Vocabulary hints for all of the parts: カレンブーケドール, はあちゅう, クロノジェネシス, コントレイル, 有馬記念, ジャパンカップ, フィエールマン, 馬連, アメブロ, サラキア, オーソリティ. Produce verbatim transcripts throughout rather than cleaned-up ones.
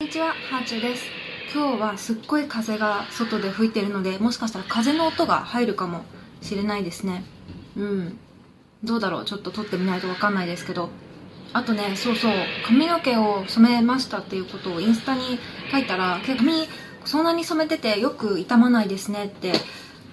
こんにちは、はーちゅです。今日はすっごい風が外で吹いてるので、もしかしたら風の音が入るかもしれないですね。うん。どうだろう、ちょっと撮ってみないとわかんないですけど。あとね、そうそう、髪の毛を染めましたっていうことをインスタに書いたら、髪そんなに染めててよく傷まないですねって、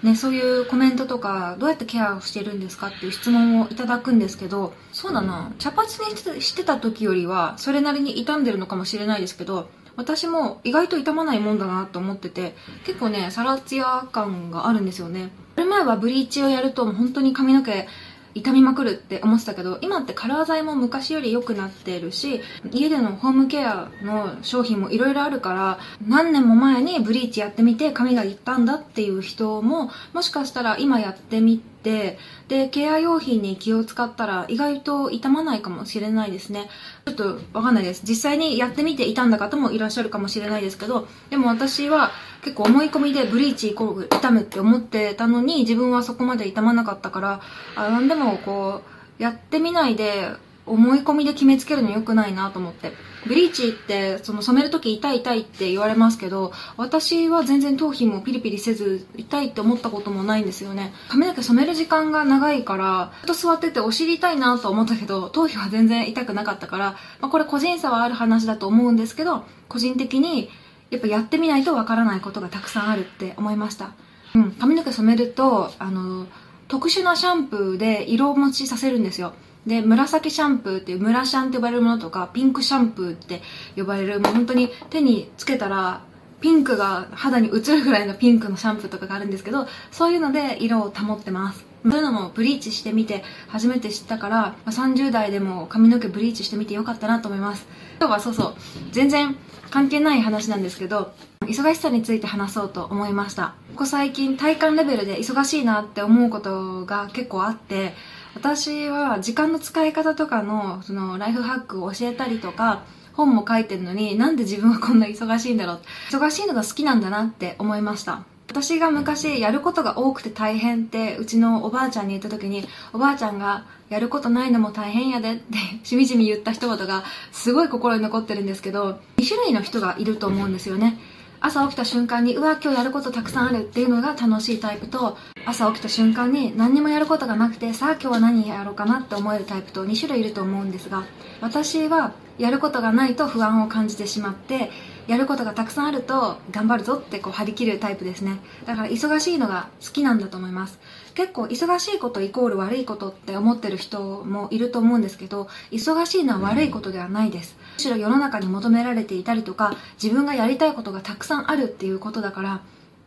ね、そういうコメントとか、どうやってケアをしてるんですかっていう質問をいただくんですけど、そうだな、茶髪にしてた時よりは、それなりに傷んでるのかもしれないですけど、私も意外と傷まないもんだなと思ってて、結構ね、サラツヤ感があるんですよね。これ前はブリーチをやると、本当に髪の毛傷みまくるって思ってたけど、今ってカラー剤も昔より良くなってるし、家でのホームケアの商品もいろいろあるから、何年も前にブリーチやってみて髪が傷んだっていう人も、もしかしたら今やってみて、で、ケア用品に気を使ったら意外と傷まないかもしれないですね。ちょっとわかんないです。実際にやってみて傷んだ方もいらっしゃるかもしれないですけど、でも私は結構思い込みでブリーチイコール傷むって思ってたのに、自分はそこまで傷まなかったから、あ、なんでもこうやってみないで思い込みで決めつけるの良くないなと思って、ブリーチってその染める時痛い痛いって言われますけど、私は全然頭皮もピリピリせず痛いって思ったこともないんですよね。髪の毛染める時間が長いからずっと座っててお尻痛いなと思ったけど、頭皮は全然痛くなかったから、まあ、これ個人差はある話だと思うんですけど、個人的にやっぱやってみないとわからないことがたくさんあるって思いました。うん、髪の毛染めるとあの特殊なシャンプーで色持ちさせるんですよ。で、紫シャンプーっていう、紫シャンって呼ばれるものとか、ピンクシャンプーって呼ばれる、もう本当に手につけたらピンクが肌に映るぐらいのピンクのシャンプーとかがあるんですけど、そういうので色を保ってます。そういうのもブリーチしてみて初めて知ったから、さんじゅう代でも髪の毛ブリーチしてみてよかったなと思います。今日はそうそう、全然関係ない話なんですけど、忙しさについて話そうと思いました。ここ最近体感レベルで忙しいなって思うことが結構あって、私は時間の使い方とか の, そのライフハックを教えたりとか本も書いてるのに、なんで自分はこんな忙しいんだろう、忙しいのが好きなんだなって思いました。私が昔やることが多くて大変ってうちのおばあちゃんに言った時に、おばあちゃんがやることないのも大変やでってしみじみ言った一言がすごい心に残ってるんですけど、に種類の人がいると思うんですよね。朝起きた瞬間にうわ今日やることたくさんあるっていうのが楽しいタイプと、朝起きた瞬間に何にもやることがなくてさあ今日は何やろうかなって思えるタイプとに種類いると思うんですが、私はやることがないと不安を感じてしまって、やることがたくさんあると頑張るぞってこう張り切るタイプですね。だから忙しいのが好きなんだと思います。結構忙しいことイコール悪いことって思ってる人もいると思うんですけど、忙しいのは悪いことではないです。むしろ世の中に求められていたりとか、自分がやりたいことがたくさんあるっていうことだから、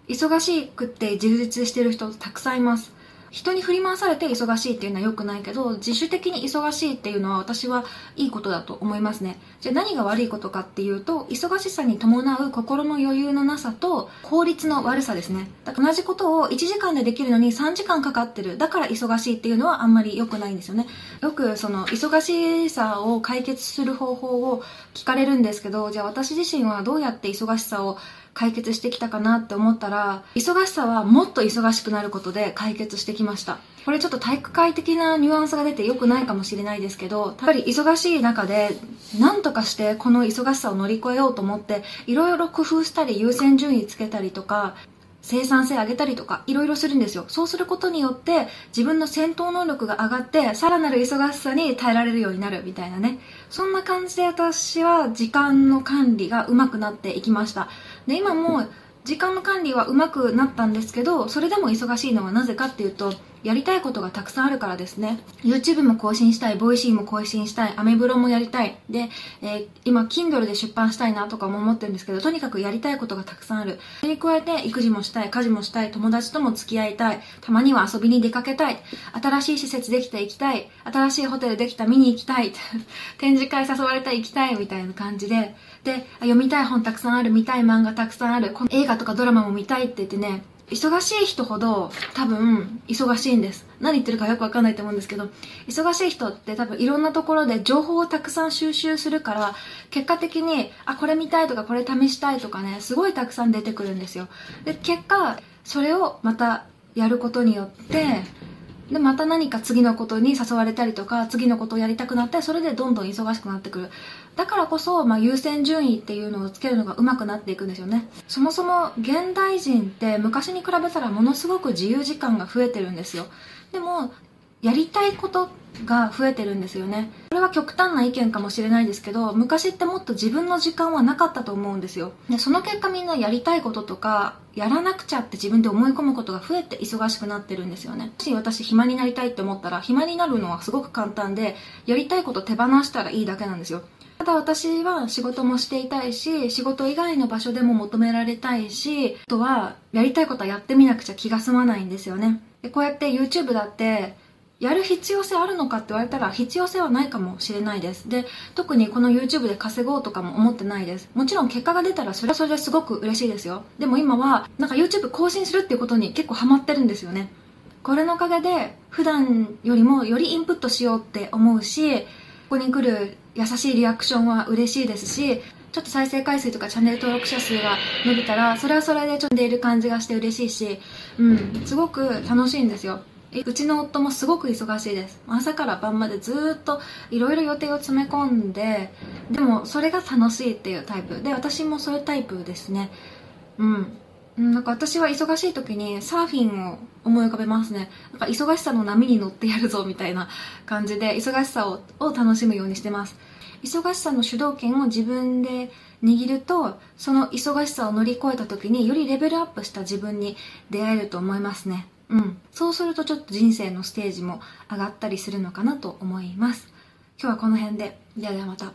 忙しくって充実してる人たくさんいます。人に振り回されて忙しいっていうのは良くないけど、自主的に忙しいっていうのは私はいいことだと思いますね。じゃあ何が悪いことかっていうと、忙しさに伴う心の余裕のなさと効率の悪さですね。だから同じことをいちじかんでできるのにさんじかんかかってる。だから忙しいっていうのはあんまり良くないんですよね。よくその忙しさを解決する方法を聞かれるんですけど、じゃあ私自身はどうやって忙しさを解決してきたかなって思ったら、忙しさはもっと忙しくなることで解決してきました。これちょっと体育会的なニュアンスが出て良くないかもしれないですけど、やっぱり忙しい中で何とかしてこの忙しさを乗り越えようと思っていろいろ工夫したり優先順位つけたりとか生産性上げたりとかいろいろするんですよ。そうすることによって自分の戦闘能力が上がってさらなる忙しさに耐えられるようになるみたいなね、そんな感じで私は時間の管理がうまくなっていきました。で、今も時間の管理はうまくなったんですけど、それでも忙しいのはなぜかっていうと、やりたいことがたくさんあるからですね。 YouTube も更新したい、Voicy も更新したい、アメブロもやりたいで、えー、今 Kindle で出版したいなとかも思ってるんですけど、とにかくやりたいことがたくさんある。それに加えて育児もしたい、家事もしたい、友達とも付き合いたい、たまには遊びに出かけたい、新しい施設できて行きたい、新しいホテルできた見に行きたい展示会誘われた行きたいみたいな感じで、で読みたい本たくさんある、見たい漫画たくさんある、この映画とかドラマも見たいって言ってね、忙しい人ほど多分忙しいんです。何言ってるかよくわかんないと思うんですけど、忙しい人って多分いろんなところで情報をたくさん収集するから、結果的にあこれ見たいとかこれ試したいとかね、すごいたくさん出てくるんですよ。で結果それをまたやることによってでまた何か次のことに誘われたりとか、次のことをやりたくなって、それでどんどん忙しくなってくる。だからこそ、まあ、優先順位っていうのをつけるのがうまくなっていくんですよね。そもそも現代人って昔に比べたらものすごく自由時間が増えてるんですよ。でもやりたいことが増えてるんですよね。これは極端な意見かもしれないですけど、昔ってもっと自分の時間はなかったと思うんですよ。でその結果みんなやりたいこととかやらなくちゃって自分で思い込むことが増えて忙しくなってるんですよね。もし私暇になりたいって思ったら、暇になるのはすごく簡単で、やりたいこと手放したらいいだけなんですよ。ただ私は仕事もしていたいし、仕事以外の場所でも求められたいし、あとはやりたいことはやってみなくちゃ気が済まないんですよね。でこうやって YouTube だってやる必要性あるのかって言われたら、必要性はないかもしれないです。で特にこの YouTube で稼ごうとかも思ってないです。もちろん結果が出たらそれはそれですごく嬉しいですよ。でも今はなんか YouTube 更新するっていうことに結構ハマってるんですよね。これのおかげで普段よりもよりインプットしようって思うし、ここに来る優しいリアクションは嬉しいですし、ちょっと再生回数とかチャンネル登録者数が伸びたらそれはそれでちょっと出る感じがして嬉しいし、うん、すごく楽しいんですよ。うちの夫もすごく忙しいです。朝から晩までずっといろいろ予定を詰め込んで、でもそれが楽しいっていうタイプで、私もそういうタイプですね。うんなんか私は忙しい時にサーフィンを思い浮かべますね。なんか忙しさの波に乗ってやるぞみたいな感じで、忙しさを、を楽しむようにしてます。忙しさの主導権を自分で握ると、その忙しさを乗り越えた時によりレベルアップした自分に出会えると思いますね。うん、そうするとちょっと人生のステージも上がったりするのかなと思います。今日はこの辺で。ではではまた。